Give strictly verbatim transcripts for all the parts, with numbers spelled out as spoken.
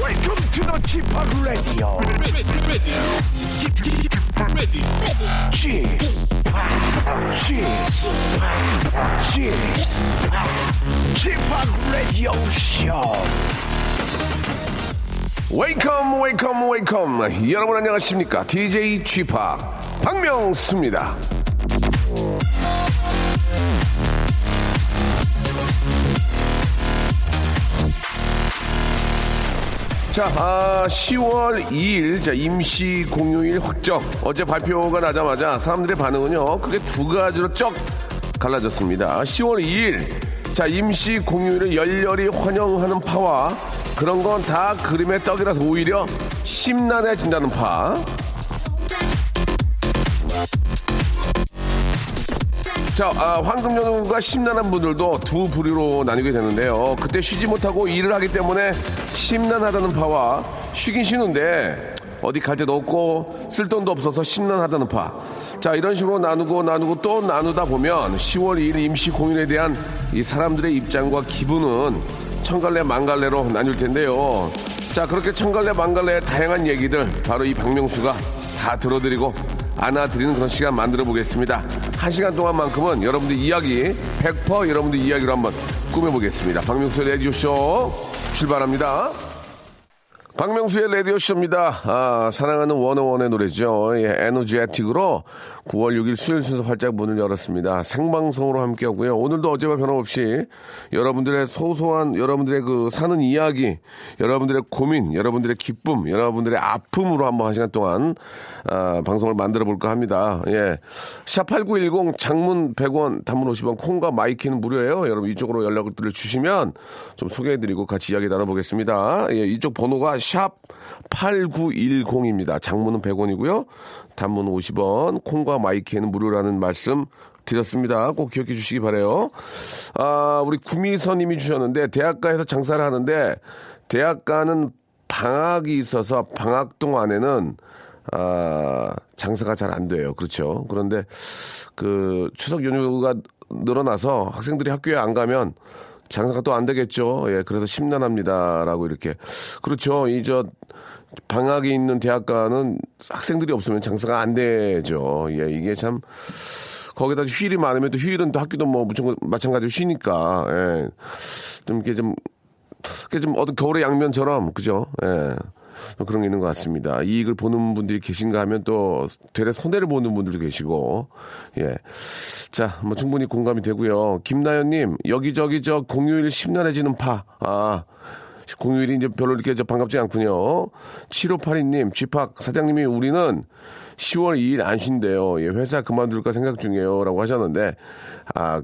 Welcome to the 쥐파 Radio. 쥐파, 쥐파, 쥐파, 쥐파 Radio Show. Welcome, welcome, welcome. 여러분 안녕하십니까? 디제이 쥐파 박명수입니다. 자, 아, 시월 이일 자, 임시 공휴일 확정. 어제 발표가 나자마자 사람들의 반응은요, 크게 두 가지로 쩍 갈라졌습니다. 시월 이일 자, 임시 공휴일을 열렬히 환영하는 파와 그런 건 다 그림의 떡이라서 오히려 심란해진다는 파. 자, 아, 황금연휴가 심란한 분들도 두 부류로 나뉘게 되는데요. 그때 쉬지 못하고 일을 하기 때문에 심란하다는 파와 쉬긴 쉬는데 어디 갈 데도 없고 쓸 돈도 없어서 심란하다는 파. 자, 이런 식으로 나누고 나누고 또 나누다 보면 시월 이일 임시 공휴일에 대한 이 사람들의 입장과 기분은 천갈래 만갈래로 나뉠 텐데요. 자, 그렇게 천갈래 만갈래의 다양한 얘기들 바로 이 박명수가 다 들어드리고 안아드리는 그런 시간 만들어 보겠습니다. 한 시간 동안만큼은 여러분들 이야기, 백 퍼센트 여러분들 이야기로 한번 꾸며보겠습니다. 박명수의 라디오쇼 출발합니다. 박명수의 라디오쇼입니다. 아, 사랑하는 원어원의 노래죠. 예, 에너지애틱으로 구월 육일 수요일 순서 활짝 문을 열었습니다. 생방송으로 함께하고요. 오늘도 어제와 변함없이 여러분들의 소소한 여러분들의 그 사는 이야기, 여러분들의 고민, 여러분들의 기쁨, 여러분들의 아픔으로 한번 한 시간 동안 아, 방송을 만들어 볼까 합니다. 예, 샵팔구일공 장문 백 원, 단문 오십 원, 콩과 마이키는 무료예요. 여러분 이쪽으로 연락을 주시면 좀 소개해드리고 같이 이야기 나눠보겠습니다. 예, 이쪽 번호가 샵팔구일공입니다. 장문은 백 원이고요. 단문 오십 원, 콩과 마이키에는 무료라는 말씀 드렸습니다. 꼭 기억해 주시기 바라요. 아, 우리 구미선님이 주셨는데, 대학가에서 장사를 하는데, 대학가는 방학이 있어서 방학 동안에는, 아, 장사가 잘 안 돼요. 그렇죠. 그런데, 그, 추석 연휴가 늘어나서 학생들이 학교에 안 가면, 장사가 또 안 되겠죠. 예, 그래서 심란합니다라고 이렇게. 그렇죠. 이 저 방학이 있는 대학가는 학생들이 없으면 장사가 안 되죠. 예, 이게 참 거기다 휴일이 많으면 또 휴일은 또 학교도 뭐 마찬가지로 쉬니까. 예. 좀 이렇게 좀 이렇게 좀 어떤 겨울의 양면처럼 그죠? 예. 그런 게 있는 것 같습니다. 이익을 보는 분들이 계신가 하면 또 되레 손해를 보는 분들도 계시고, 예, 자, 뭐 충분히 공감이 되고요. 김나연님, 여기저기 저 공휴일 심란해지는 파, 아, 공휴일이 이제 별로 이렇게 저 반갑지 않군요. 칠오팔이님, 쥐팍 사장님이 우리는 시월 이일 안 쉰대요. 예, 회사 그만둘까 생각 중이에요라고 하셨는데, 아.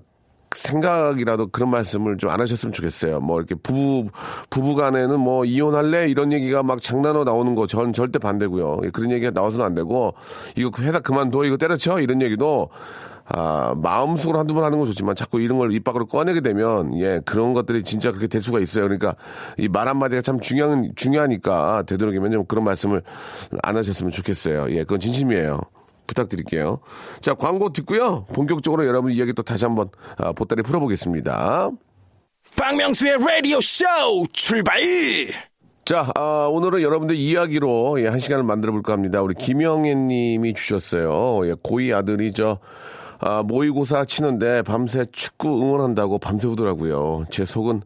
생각이라도 그런 말씀을 좀 안 하셨으면 좋겠어요. 뭐 이렇게 부부 부부 간에는 뭐 이혼할래 이런 얘기가 막 장난으로 나오는 거 전 절대 반대고요. 그런 얘기가 나와서는 안 되고 이거 회사 그만둬 이거 때려쳐 이런 얘기도 아, 마음속으로 한두 번 하는 건 좋지만 자꾸 이런 걸 입 밖으로 꺼내게 되면 예, 그런 것들이 진짜 그렇게 될 수가 있어요. 그러니까 이 말 한마디가 참 중요한 중요하니까 되도록이면 좀 그런 말씀을 안 하셨으면 좋겠어요. 예, 그건 진심이에요. 부탁드릴게요. 자, 광고 듣고요. 본격적으로 여러분 이야기 또 다시 한번 아, 보따리 풀어보겠습니다. 박명수의 라디오 쇼 출발! 자, 아, 오늘은 여러분들 이야기로 예, 한 시간을 만들어볼까 합니다. 우리 김영애님이 주셨어요. 예, 고이 아들이 저 아, 모의고사 치는데 밤새 축구 응원한다고 밤새우더라고요. 제 속은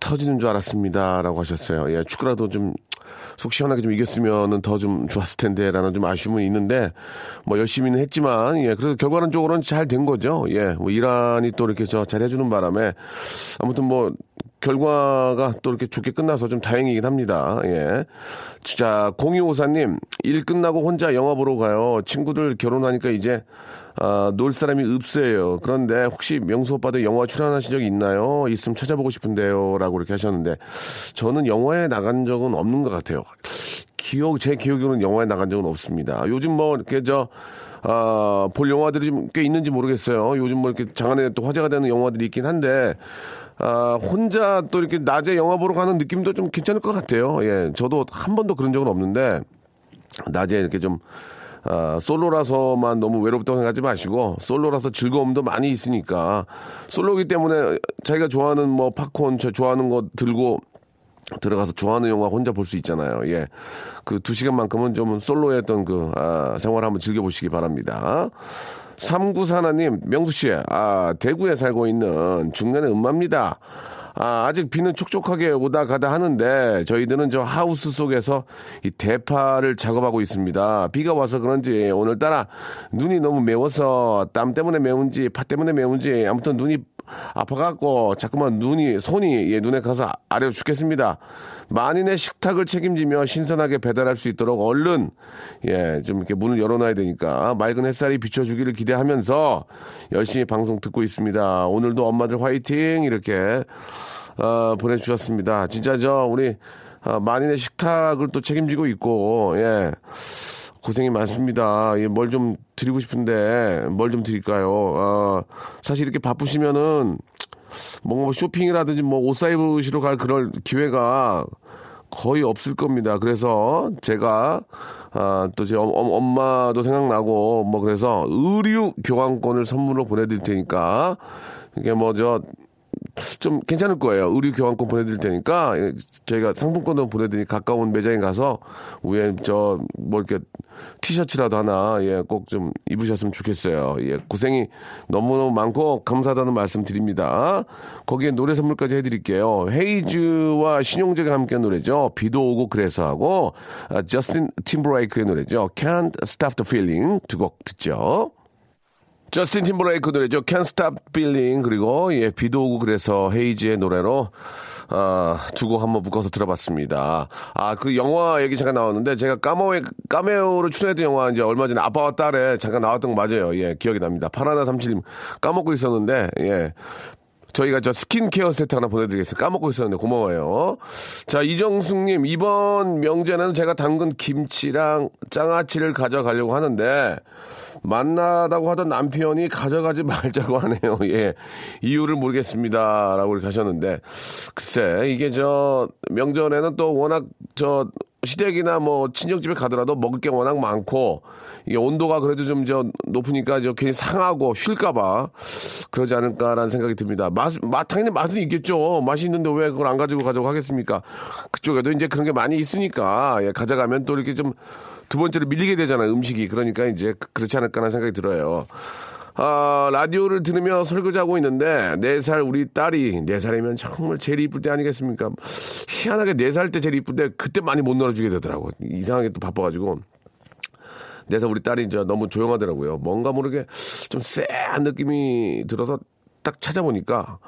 터지는 줄 알았습니다라고 하셨어요. 예, 축구라도 좀 속 시원하게 좀 이겼으면은 더 좀 좋았을 텐데라는 좀 아쉬움은 있는데 뭐 열심히는 했지만 예, 그래도 결과론적으로는 잘 된 거죠. 예, 뭐 이란이 또 이렇게 저 잘해주는 바람에 아무튼 뭐 결과가 또 이렇게 좋게 끝나서 좀 다행이긴 합니다. 예, 자, 공이오사님 일 끝나고 혼자 영화 보러 가요. 친구들 결혼하니까 이제 아, 놀 사람이 없어요. 그런데 혹시 명수 오빠도 영화 출연하신 적이 있나요? 있으면 찾아보고 싶은데요. 라고 이렇게 하셨는데 저는 영화에 나간 적은 없는 것 같아요. 기억, 제 기억으로는 영화에 나간 적은 없습니다. 요즘 뭐 이렇게 저, 아, 볼 영화들이 좀 꽤 있는지 모르겠어요. 요즘 뭐 이렇게 장안에 또 화제가 되는 영화들이 있긴 한데 아, 혼자 또 이렇게 낮에 영화 보러 가는 느낌도 좀 괜찮을 것 같아요. 예, 저도 한 번도 그런 적은 없는데 낮에 이렇게 좀 아, 솔로라서만 너무 외롭다고 생각하지 마시고 솔로라서 즐거움도 많이 있으니까 솔로기 때문에 자기가 좋아하는 뭐 팝콘, 저 좋아하는 거 들고 들어가서 좋아하는 영화 혼자 볼 수 있잖아요. 예. 그 두 시간만큼은 좀 솔로의 어떤 그, 아, 생활 한번 즐겨보시기 바랍니다. 삼구사나님, 명수씨, 아, 대구에 살고 있는 중년의 음마입니다. 아, 아직 비는 촉촉하게 오다 가다 하는데 저희들은 저 하우스 속에서 이 대파를 작업하고 있습니다. 비가 와서 그런지 오늘따라 눈이 너무 매워서 땀 때문에 매운지 파 때문에 매운지 아무튼 눈이 아파갖고 자꾸만 눈이 손이 예, 눈에 가서 아려 죽겠습니다. 만인의 식탁을 책임지며 신선하게 배달할 수 있도록 얼른 예, 좀 이렇게 문을 열어놔야 되니까 맑은 햇살이 비춰주기를 기대하면서 열심히 방송 듣고 있습니다. 오늘도 엄마들 화이팅 이렇게 어, 보내주셨습니다. 진짜 저 우리 어, 만인의 식탁을 또 책임지고 있고 예, 고생이 많습니다. 예, 뭘 좀 드리고 싶은데 뭘 좀 드릴까요? 어, 사실 이렇게 바쁘시면은 뭔가 쇼핑이라든지 뭐 옷 사입으시러 갈 그럴 기회가 거의 없을 겁니다. 그래서 제가 아, 또 제 엄마도 생각나고 뭐 그래서 의류 교환권을 선물로 보내드릴 테니까 이게 뭐 저 좀 괜찮을 거예요. 의류 교환권 보내드릴 테니까 저희가 상품권도 보내드리니 가까운 매장에 가서 위에 저 뭐 이렇게 티셔츠라도 하나 예, 꼭 좀 입으셨으면 좋겠어요. 예, 고생이 너무너무 많고 감사하다는 말씀 드립니다. 거기에 노래 선물까지 해드릴게요. 헤이즈와 신용재가 함께한 노래죠. 비도 오고 그래서 하고 아, 저스틴 팀버레이크의 노래죠. Can't Stop the Feeling 두 곡 듣죠. 저스틴 팀버레이크 노래죠. Can't Stop Feeling 그리고 예, 비도 오고 그래서 헤이즈의 노래로 아, 두 곡 한번 묶어서 들어봤습니다. 아, 그 영화 얘기 잠깐 나왔는데 제가 까메오에, 까메오로 출연했던 영화 이제 얼마 전에 아빠와 딸에 잠깐 나왔던 거 맞아요. 예, 기억이 납니다. 파라나 삼칠 까먹고 있었는데 예. 저희가 저 스킨케어 세트 하나 보내드리겠습니다. 까먹고 있었는데 고마워요. 자, 이정숙님 이번 명절에는 제가 담근 김치랑 장아찌를 가져가려고 하는데 만나다고 하던 남편이 가져가지 말자고 하네요. 예, 이유를 모르겠습니다라고 이렇게 하셨는데 글쎄 이게 저 명절에는 또 워낙 저 시댁이나 뭐 친정집에 가더라도 먹을 게 워낙 많고 이게 온도가 그래도 좀 저 높으니까 저 괜히 상하고 쉴까봐 그러지 않을까라는 생각이 듭니다. 맛, 맛 당연히 맛은 있겠죠. 맛이 있는데 왜 그걸 안 가지고 가자고 하겠습니까? 그쪽에도 이제 그런 게 많이 있으니까 예, 가져가면 또 이렇게 좀 두 번째로 밀리게 되잖아요. 음식이 그러니까 이제 그렇지 않을까라는 생각이 들어요. 아, 라디오를 들으며 설거지하고 있는데 네 살 우리 딸이 네 살이면 정말 제일 이쁠 때 아니겠습니까? 희한하게 네 살 때 제일 이쁠 때 그때 많이 못 놀아주게 되더라고. 이상하게 또 바빠가지고 네 살 우리 딸이 이제 너무 조용하더라고요. 뭔가 모르게 좀 쎄한 느낌이 들어서 딱 찾아보니까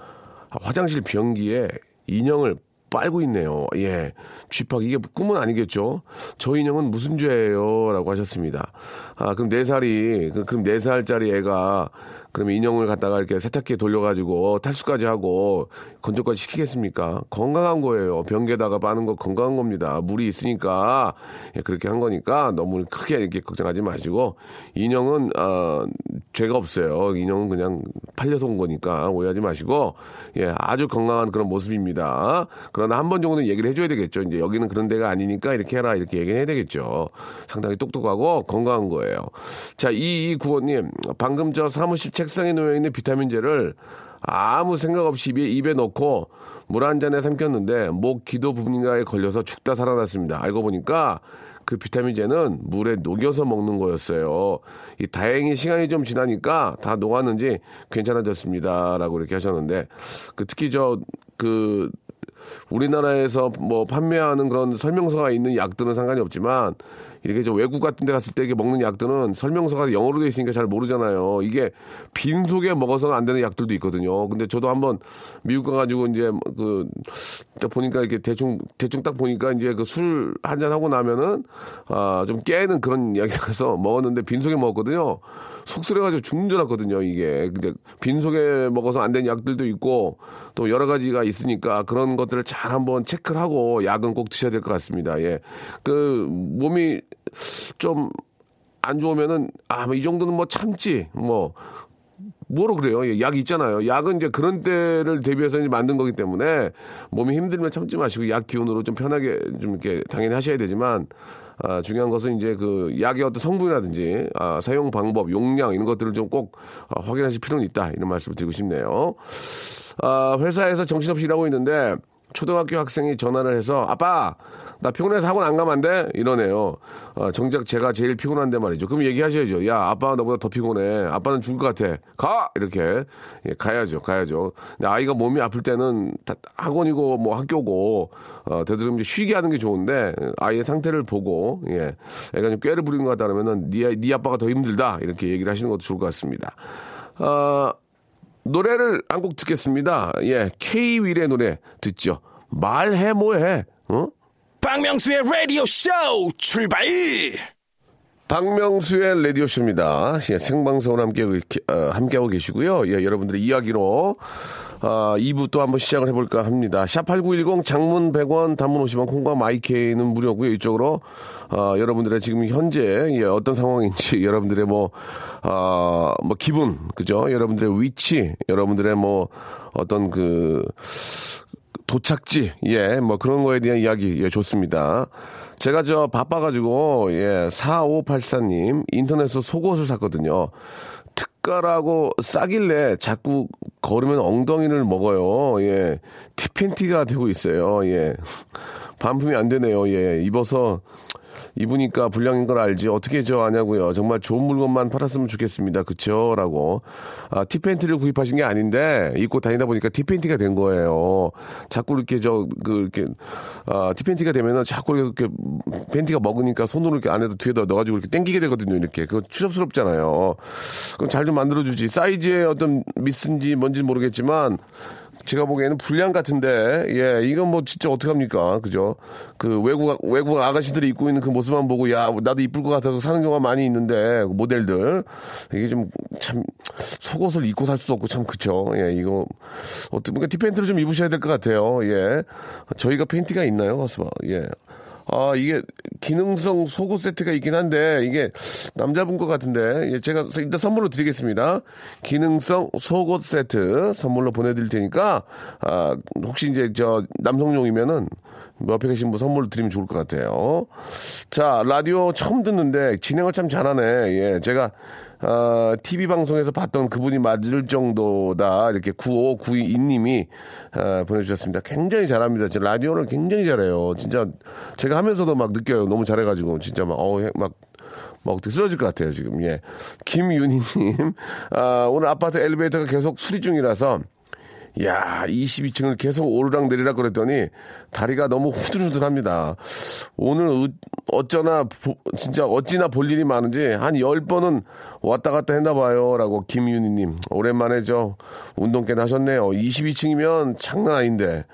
화장실 변기에 인형을 빨고 있네요. 예, 쥐팍 이게 꿈은 아니겠죠? 저 인형은 무슨 죄예요? 라고 하셨습니다. 아, 그럼 네 살이 그럼 네 살짜리 애가 그럼 인형을 갖다가 이렇게 세탁기에 돌려가지고 탈수까지 하고 건조까지 시키겠습니까? 건강한 거예요. 변기에다가 빠는 거 건강한 겁니다. 물이 있으니까 예, 그렇게 한 거니까 너무 크게 이렇게 걱정하지 마시고 인형은 어, 죄가 없어요. 인형은 그냥 팔려서 온 거니까 오해하지 마시고 예, 아주 건강한 그런 모습입니다. 그러나 한 번 정도는 얘기를 해줘야 되겠죠. 이제 여기는 그런 데가 아니니까 이렇게 해라 이렇게 얘기해야 되겠죠. 상당히 똑똑하고 건강한 거예요. 자, 이이구오님 방금 저 사무실 책상에 놓여있는 비타민제를 아무 생각 없이 입에, 입에 넣고 물 한 잔에 삼켰는데 목 기도 부분가에 걸려서 죽다 살아났습니다. 알고 보니까 그 비타민제는 물에 녹여서 먹는 거였어요. 이 다행히 시간이 좀 지나니까 다 녹았는지 괜찮아졌습니다. 라고 이렇게 하셨는데 그 특히 저 그 우리나라에서 뭐 판매하는 그런 설명서가 있는 약들은 상관이 없지만 이렇게 저 외국 같은 데 갔을 때 이게 먹는 약들은 설명서가 영어로 돼 있으니까 잘 모르잖아요. 이게 빈속에 먹어서는 안 되는 약들도 있거든요. 근데 저도 한번 미국 가가지고 이제 그 딱 보니까 이렇게 대충 대충 딱 보니까 이제 그 술 한 잔 하고 나면은 아 좀 깨는 그런 약이라서 먹었는데 빈속에 먹었거든요. 속쓰려가지고 죽는 줄 알았거든요. 이게 근데 빈속에 먹어서 안 되는 약들도 있고 또 여러 가지가 있으니까 그런 것들을 잘 한번 체크를 하고 약은 꼭 드셔야 될 것 같습니다. 예, 그 몸이 좀 안 좋으면은 아, 이 정도는 뭐 참지 뭐 뭐로 그래요? 예, 약 있잖아요. 약은 이제 그런 때를 대비해서 이제 만든 거기 때문에 몸이 힘들면 참지 마시고 약 기운으로 좀 편하게 좀 이렇게 당연히 하셔야 되지만. 아, 중요한 것은 이제 그 약의 어떤 성분이라든지 아, 사용 방법, 용량 이런 것들을 좀 꼭 아, 확인하실 필요는 있다 이런 말씀을 드리고 싶네요. 아, 회사에서 정신없이 일하고 있는데 초등학교 학생이 전화를 해서 아빠 나 피곤해서 학원 안 가면 안 돼? 이러네요. 아, 정작 제가 제일 피곤한데 말이죠. 그럼 얘기하셔야죠. 야, 아빠가 나보다 더 피곤해. 아빠는 죽을 것 같아. 가! 이렇게. 예, 가야죠. 가야죠. 근데 아이가 몸이 아플 때는 다 학원이고 뭐 학교고 어, 되도록 쉬게 하는 게 좋은데 아이의 상태를 보고 예, 애가 좀 꾀를 부리는 것 같다 그러면은 네, 네 아빠가 더 힘들다. 이렇게 얘기를 하시는 것도 좋을 것 같습니다. 어, 노래를 한 곡 듣겠습니다. 예, K-윌의 노래 듣죠. 말해 뭐해. 어? 박명수의 라디오 쇼 출발! 박명수의 라디오 쇼입니다. 예, 생방송을 함께 어, 함께하고 계시고요. 예, 여러분들의 이야기로 어, 이 부 또 한번 시작을 해볼까 합니다. 샵팔구일공 장문 백 원, 단문 오십 원, 콩과 마이케이는 무료고요. 이쪽으로 어, 여러분들의 지금 현재 예, 어떤 상황인지, 여러분들의 뭐, 어, 뭐 기분, 그죠? 여러분들의 위치, 여러분들의 뭐 어떤 그 도착지, 예, 뭐 그런 거에 대한 이야기, 예, 좋습니다. 제가 저 바빠가지고, 예, 사오팔사님, 인터넷에서 속옷을 샀거든요. 특가라고 싸길래 자꾸 걸으면 엉덩이를 먹어요. 예, 티팬티가 되고 있어요. 예, 반품이 안 되네요. 예, 입어서, 입으니까 불량인 걸 알지 어떻게 저 아냐고요. 정말 좋은 물건만 팔았으면 좋겠습니다. 그쵸? 라고. 아, 티팬티를 구입하신 게 아닌데 입고 다니다 보니까 티팬티가 된 거예요. 자꾸 이렇게 저 그 이렇게 아, 티팬티가 되면은 자꾸 이렇게 팬티가 먹으니까 손으로 이렇게 안에도 뒤에다 넣어가지고 이렇게 당기게 되거든요. 이렇게 그거 추접스럽잖아요. 그럼 잘 좀 만들어주지. 사이즈의 어떤 미스인지 뭔지 모르겠지만. 제가 보기에는 불량 같은데, 예, 이건 뭐 진짜 어떡합니까? 그죠? 그 외국, 외국 아가씨들이 입고 있는 그 모습만 보고, 야, 나도 이쁠 것 같아서 사는 경우가 많이 있는데, 모델들. 이게 좀, 참, 속옷을 입고 살 수도 없고, 참, 그쵸? 예, 이거, 어떻게, 그러니까 티팬트를 좀 입으셔야 될 것 같아요. 예. 저희가 팬티가 있나요? 가서 예. 아, 이게, 기능성 속옷 세트가 있긴 한데, 이게, 남자분 것 같은데, 예, 제가 일단 선물로 드리겠습니다. 기능성 속옷 세트 선물로 보내드릴 테니까, 아, 혹시 이제 저, 남성용이면은, 옆에 계신 분 선물로 드리면 좋을 것 같아요. 자, 라디오 처음 듣는데, 진행을 참 잘하네. 예, 제가, 어, 티비 방송에서 봤던 그분이 맞을 정도다. 이렇게 구오구이이님이 어, 보내주셨습니다. 굉장히 잘합니다. 제 라디오를 굉장히 잘해요. 진짜 제가 하면서도 막 느껴요. 너무 잘해가지고 진짜 막 어, 막. 막 어떻게 쓰러질 것 같아요 지금. 예, 김윤희님 어, 오늘 아파트 엘리베이터가 계속 수리 중이라서. 야, 이십이 층을 계속 오르락 내리락 그랬더니 다리가 너무 후들후들합니다. 오늘 어쩌나 보, 진짜 어찌나 볼 일이 많은지 한 열 번은 왔다 갔다 했나 봐요. 라고 김윤희님 오랜만에 저 운동 깨나 하셨네요. 이십이 층이면 장난 아닌데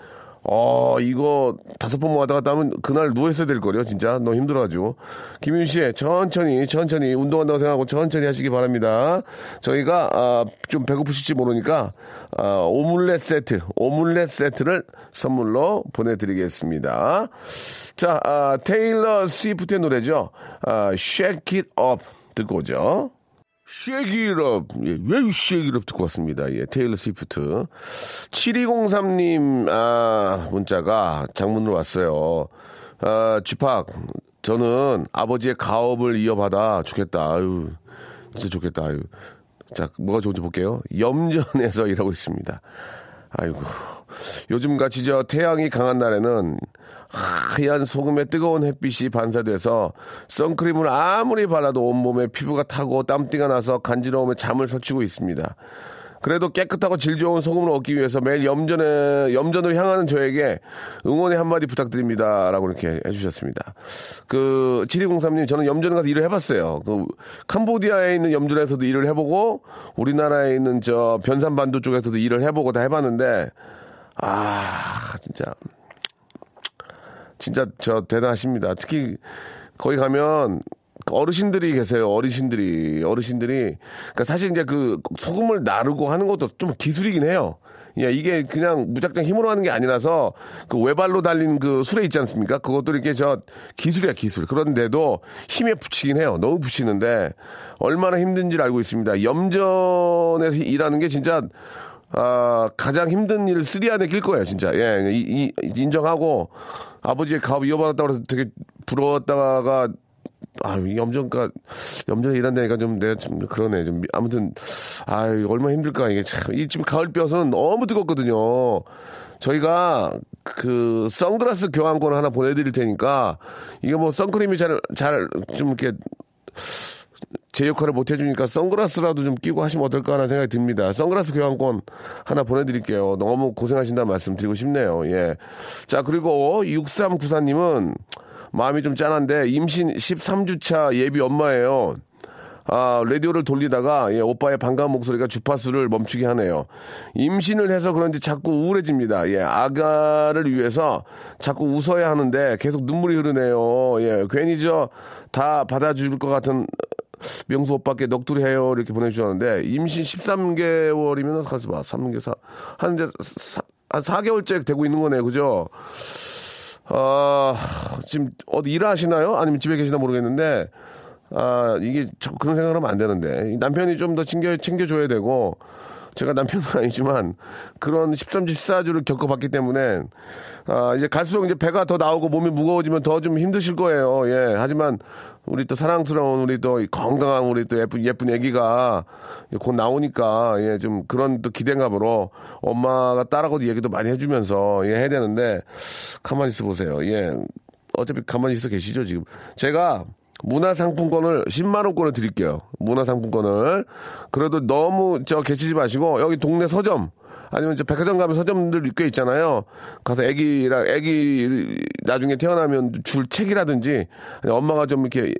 어, 이거 다섯 번 왔다 갔다 하면 그날 누워있어야 될걸요. 진짜 너무 힘들어가지고. 김윤희 씨 천천히 천천히 운동한다고 생각하고 천천히 하시기 바랍니다. 저희가 아, 좀 배고프실지 모르니까 아, 오믈렛 세트 오믈렛 세트를 선물로 보내드리겠습니다. 자, 아, 테일러 스위프트의 노래죠. 아, Shake It Up 듣고 오죠. Shake It Up. 예, 왜 Shake It Up 듣고 왔습니다. 예, 테일러 스위프트. 칠이공삼님, 아, 문자가 장문으로 왔어요. 아, 쥐팍, 저는 아버지의 가업을 이어받아 좋겠다. 아유, 진짜 좋겠다. 아유. 자, 뭐가 좋은지 볼게요. 염전에서 일하고 있습니다. 아이고. 요즘 같이 저 태양이 강한 날에는 하얀 소금의 뜨거운 햇빛이 반사돼서 선크림을 아무리 발라도 온몸에 피부가 타고 땀띠가 나서 간지러움에 잠을 설치고 있습니다. 그래도 깨끗하고 질 좋은 소금을 얻기 위해서 매일 염전에, 염전을 향하는 저에게 응원의 한마디 부탁드립니다. 라고 이렇게 해주셨습니다. 그, 칠이공삼님, 저는 염전에 가서 일을 해봤어요. 그, 캄보디아에 있는 염전에서도 일을 해보고, 우리나라에 있는 저, 변산반도 쪽에서도 일을 해보고 다 해봤는데, 아, 진짜. 진짜 저 대단하십니다. 특히 거기 가면 어르신들이 계세요. 어르신들이 어르신들이 그러니까 사실 이제 그 소금을 나르고 하는 것도 좀 기술이긴 해요. 예, 이게 그냥 무작정 힘으로 하는 게 아니라서 그 외발로 달린 그 수레 있지 않습니까? 그것도 이렇게 저 기술이야 기술. 그런데도 힘에 붙이긴 해요. 너무 붙이는데 얼마나 힘든지를 알고 있습니다. 염전에서 일하는 게 진짜. 아, 가장 힘든 일 쓰리 안에 낄 거예요, 진짜. 예, 이, 이, 인정하고, 아버지의 가업 이어받았다고 해서 되게 부러웠다가, 아, 염전과, 염전에 일한다니까 좀, 내가 좀, 그러네. 좀, 아무튼, 아유, 얼마나 힘들까, 이게 참. 이, 지금 가을볕은 너무 뜨겁거든요. 저희가 그 선글라스 교환권 하나 보내드릴 테니까 이게 뭐 선크림이 잘, 잘 좀 이렇게 제 역할을 못 해주니까 선글라스라도 좀 끼고 하시면 어떨까 하는 생각이 듭니다. 선글라스 교환권 하나 보내드릴게요. 너무 고생하신다는 말씀 드리고 싶네요. 예. 자, 그리고 육삼구사님은 마음이 좀 짠한데 임신 십삼 주차 예비 엄마예요. 아, 라디오를 돌리다가, 예, 오빠의 반가운 목소리가 주파수를 멈추게 하네요. 임신을 해서 그런지 자꾸 우울해집니다. 예, 아가를 위해서 자꾸 웃어야 하는데 계속 눈물이 흐르네요. 예, 괜히 저 다 받아줄 것 같은 명수 오빠께 넋두리해요. 이렇게 보내주셨는데, 임신 십삼 개월이면, 가서 삼 개, 사, 한, 사, 한 사 개월째 되고 있는 거네요. 그죠? 아, 지금 어디 일하시나요? 아니면 집에 계시나 모르겠는데, 아, 이게 자꾸 그런 생각을 하면 안 되는데, 남편이 좀 더 챙겨, 챙겨줘야 되고, 제가 남편은 아니지만, 그런 십삼, 십사 주를 겪어봤기 때문에, 아, 이제 갈수록 이제 배가 더 나오고 몸이 무거워지면 더 좀 힘드실 거예요. 예. 하지만, 우리 또 사랑스러운, 우리 또 건강한, 우리 또 예쁜, 예쁜 애기가 곧 나오니까, 예, 좀 그런 또 기대감으로 엄마가 딸하고도 얘기도 많이 해주면서, 예, 해야 되는데, 가만히 있어 보세요. 예. 어차피 가만히 있어 계시죠, 지금. 제가, 문화상품권을 십만 원권을 드릴게요. 문화상품권을. 그래도 너무 저 개치지 마시고 여기 동네 서점 아니면 저 백화점 가면 서점들 꽤 있잖아요. 가서 애기랑 애기 나중에 태어나면 줄 책이라든지 엄마가 좀 이렇게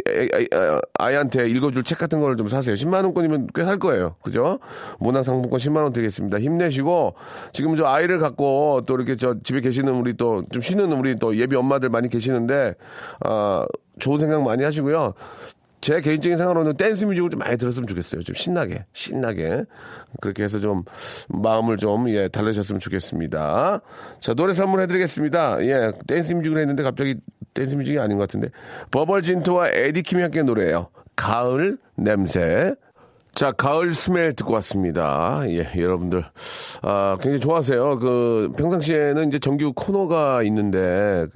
아이한테 읽어줄 책 같은 거를 좀 사세요. 십만 원권이면 꽤 살 거예요. 그죠? 문화상품권 십만 원 드리겠습니다. 힘내시고 지금 저 아이를 갖고 또 이렇게 저 집에 계시는 우리 또 좀 쉬는 우리 또 예비 엄마들 많이 계시는데 아. 좋은 생각 많이 하시고요. 제 개인적인 생각으로는 댄스 뮤직을 좀 많이 들었으면 좋겠어요. 좀 신나게, 신나게. 그렇게 해서 좀 마음을 좀, 예, 달래셨으면 좋겠습니다. 자, 노래 선물 해드리겠습니다. 예, 댄스 뮤직을 했는데 갑자기 댄스 뮤직이 아닌 것 같은데. 버벌진트와 에디킴이 함께 노래예요. 가을 냄새. 자, 가을 스멜 듣고 왔습니다. 예, 여러분들. 아, 굉장히 좋아하세요. 그, 평상시에는 이제 정규 코너가 있는데,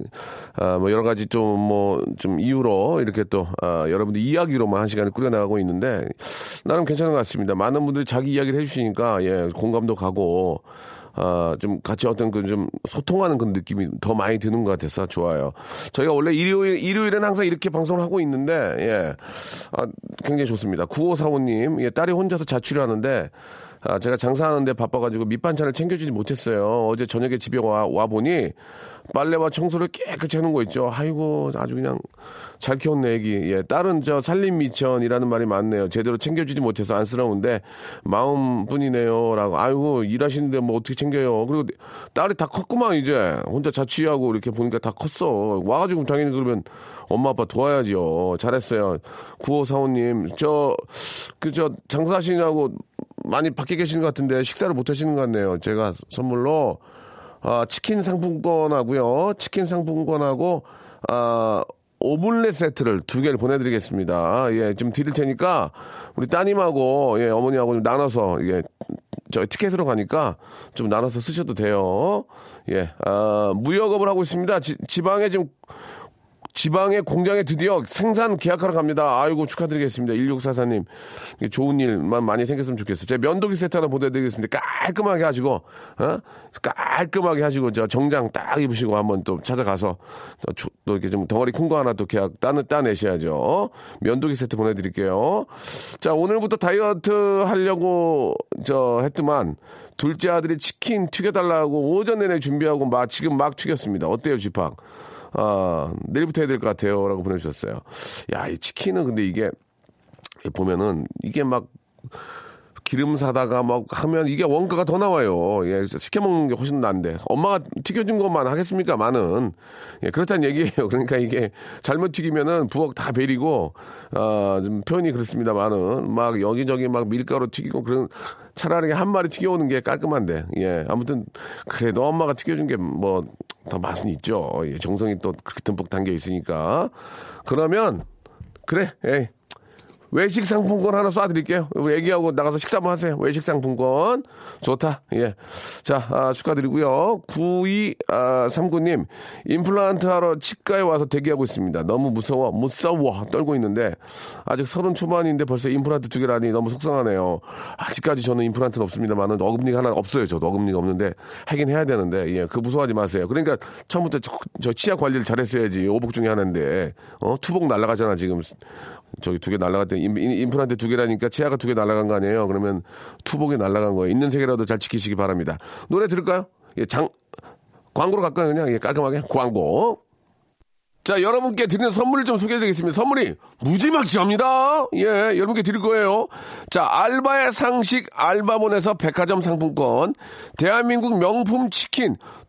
아, 뭐, 여러 가지 좀, 뭐, 좀 이유로 이렇게 또, 아, 여러분들 이야기로만 한 시간을 꾸려나가고 있는데, 나름 괜찮은 것 같습니다. 많은 분들이 자기 이야기를 해주시니까, 예, 공감도 가고, 아, 좀 같이 어떤 그 좀 소통하는 그런 느낌이 더 많이 드는 것 같아서 좋아요. 저희가 원래 일요일, 일요일엔 항상 이렇게 방송을 하고 있는데, 예. 아, 굉장히 좋습니다. 구오사오님, 예, 딸이 혼자서 자취를 하는데, 아, 제가 장사하는데 바빠가지고 밑반찬을 챙겨주지 못했어요. 어제 저녁에 집에 와, 와보니, 빨래와 청소를 깨끗이 해놓은 거 있죠. 아이고, 아주 그냥 잘 키웠네, 애기. 예, 딸은 저 살림미천이라는 말이 많네요. 제대로 챙겨주지 못해서 안쓰러운데, 마음뿐이네요. 라고. 아이고, 일하시는데 뭐 어떻게 챙겨요. 그리고 딸이 다 컸구만, 이제. 혼자 자취하고 이렇게 보니까 다 컸어. 와가지고 당연히 그러면 엄마, 아빠 도와야지요. 잘했어요. 구오사오님, 저, 그, 저, 장사하시냐고 많이 밖에 계시는 것 같은데, 식사를 못 하시는 것 같네요. 제가 선물로, 아, 치킨 상품권하고요. 치킨 상품권하고 아, 오믈렛 세트를 두 개를 보내드리겠습니다. 예, 좀 드릴 테니까 우리 따님하고 예, 어머니하고 좀 나눠서 예, 저희 티켓으로 가니까 좀 나눠서 쓰셔도 돼요. 예, 아, 무역업을 하고 있습니다. 지, 지방에 지금 지방의 공장에 드디어 생산 계약하러 갑니다. 아이고 축하드리겠습니다. 일육사사님 좋은 일만 많이 생겼으면 좋겠어요. 제가 면도기 세트 하나 보내드리겠습니다. 깔끔하게 하시고 어? 깔끔하게 하시고 저 정장 딱 입으시고 한번 또 찾아가서 또 이렇게 좀 덩어리 큰 거 하나 또 계약 따, 따내셔야죠. 면도기 세트 보내드릴게요. 자 오늘부터 다이어트 하려고 저 했더만 둘째 아들이 치킨 튀겨달라고 오전 내내 준비하고 막 지금 막 튀겼습니다. 어때요 쥐팡? 아, 내일부터 해야 될 것 같아요. 라고 보내주셨어요. 야, 이 치킨은 근데 이게, 보면은, 이게 막, 기름 사다가 막 하면 이게 원가가 더 나와요. 예, 시켜먹는 게 훨씬 난데. 엄마가 튀겨준 것만 하겠습니까? 많은. 예, 그렇다는 얘기예요. 그러니까 이게 잘못 튀기면은 부엌 다 베리고, 아, 좀 표현이 그렇습니다만은. 막 여기저기 막 밀가루 튀기고 그런, 차라리 한 마리 튀겨오는 게 깔끔한데. 예, 아무튼, 그래도 엄마가 튀겨준 게 뭐, 더 맛은 있죠. 예, 정성이 또 그렇게 듬뿍 담겨 있으니까. 그러면, 그래, 에이. 외식 상품권 하나 쏴드릴게요. 우리 애기하고 나가서 식사 한번 하세요. 외식 상품권. 좋다. 예. 자, 아, 축하드리고요. 구이삼구님, 임플란트 하러 치과에 와서 대기하고 있습니다. 너무 무서워. 무서워. 떨고 있는데, 아직 서른 초반인데 벌써 임플란트 두 개라니 너무 속상하네요. 아직까지 저는 임플란트는 없습니다만은 어금니가 하나 없어요. 저도 어금니가 없는데, 하긴 해야 되는데, 예. 그 무서워하지 마세요. 그러니까 처음부터 저, 저 치아 관리를 잘했어야지. 오복 중에 하나인데, 어? 투복 날아가잖아, 지금. 저기 두 개 날아갔대. 임플란트 두 개라니까 치아가 두 개 날아간 거 아니에요? 그러면 투복이 날아간 거예요. 있는 세 개라도 잘 지키시기 바랍니다. 노래 들을까요? 예, 장, 광고로 갈까요? 그냥 예, 깔끔하게 광고. 자, 여러분께 드리는 선물을 좀 소개해드리겠습니다. 선물이 무지막지합니다. 예, 여러분께 드릴 거예요. 자, 알바의 상식 알바몬에서 백화점 상품권, 대한민국 명품 치킨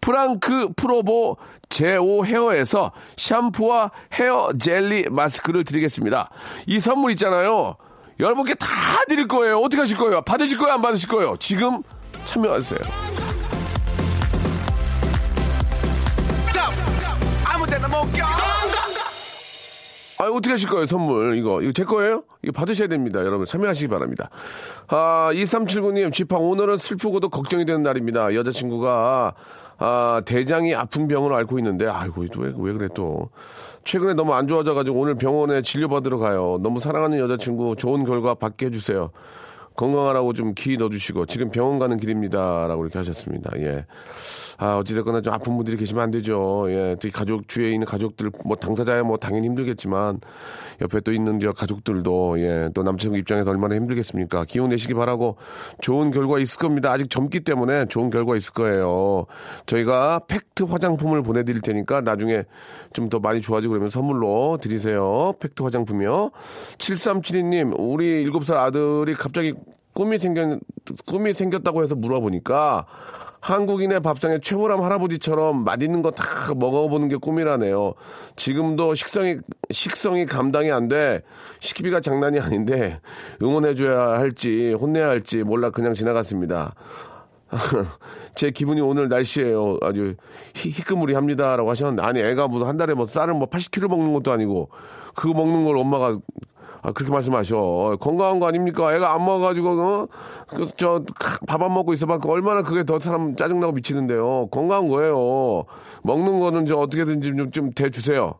프랑크 프로보 제오 헤어에서 샴푸와 헤어 젤리 마스크를 드리겠습니다. 이 선물 있잖아요. 여러분께 다 드릴 거예요. 어떻게 하실 거예요? 받으실 거예요? 안 받으실 거예요? 지금 참여하세요. 아, 어떻게 하실 거예요? 선물 이거 이거 제 거예요? 이거 받으셔야 됩니다. 여러분 참여하시기 바랍니다. 아, 이삼칠구님, 쥐파 오늘은 슬프고도 걱정이 되는 날입니다. 여자친구가 아, 대장이 아픈 병으로 앓고 있는데, 아이고, 또 왜, 왜 그래, 또. 최근에 너무 안 좋아져가지고 오늘 병원에 진료받으러 가요. 너무 사랑하는 여자친구 좋은 결과 받게 해주세요. 건강하라고 좀 기 넣어주시고, 지금 병원 가는 길입니다. 라고 이렇게 하셨습니다. 예. 아, 어찌됐거나 좀 아픈 분들이 계시면 안 되죠. 예. 특히 가족, 주위에 있는 가족들, 뭐, 당사자야 뭐, 당연히 힘들겠지만, 옆에 또 있는 저 가족들도, 예. 또 남친구 입장에서 얼마나 힘들겠습니까? 기운 내시기 바라고, 좋은 결과 있을 겁니다. 아직 젊기 때문에 좋은 결과 있을 거예요. 저희가 팩트 화장품을 보내드릴 테니까, 나중에 좀 더 많이 좋아지고 그러면 선물로 드리세요. 팩트 화장품이요. 칠삼칠이님, 우리 일곱 살 아들이 갑자기 꿈이 생겼, 꿈이 생겼다고 해서 물어보니까 한국인의 밥상에 최불암 할아버지처럼 맛있는 거 다 먹어보는 게 꿈이라네요. 지금도 식성이, 식성이 감당이 안 돼. 식비가 장난이 아닌데 응원해줘야 할지 혼내야 할지 몰라 그냥 지나갔습니다. 제 기분이 오늘 날씨예요. 아주 희끄무리합니다. 라고 하셨는데, 아니 애가 무슨 한 달에 뭐 쌀을 뭐 팔십 킬로그램 먹는 것도 아니고 그거 먹는 걸 엄마가 아, 그렇게 말씀하셔. 건강한 거 아닙니까? 애가 안 먹어가지고, 어? 그, 저, 밥 안 먹고 있어봤고, 얼마나 그게 더 사람 짜증나고 미치는데요. 건강한 거예요. 먹는 거는 저 어떻게든지 좀, 좀 대주세요.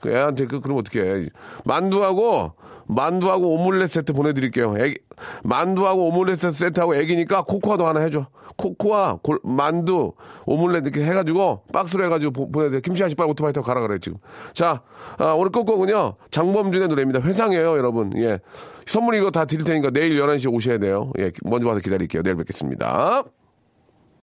그 애한테 그, 그럼 어떡해. 만두하고, 만두하고 오믈렛 세트 보내드릴게요. 애기, 만두하고 오믈렛 세트하고 애기니까 코코아도 하나 해줘. 코코아, 골, 만두, 오믈렛 이렇게 해가지고 박스로 해가지고 보, 보내드려. 김시아 씨 빨리 오토바이 타고 가라 그래, 지금. 자, 아, 오늘 끝곡은요. 장범준의 노래입니다. 회상이에요, 여러분. 예. 선물 이거 다 드릴 테니까 내일 열한 시에 오셔야 돼요. 예. 먼저 와서 기다릴게요. 내일 뵙겠습니다.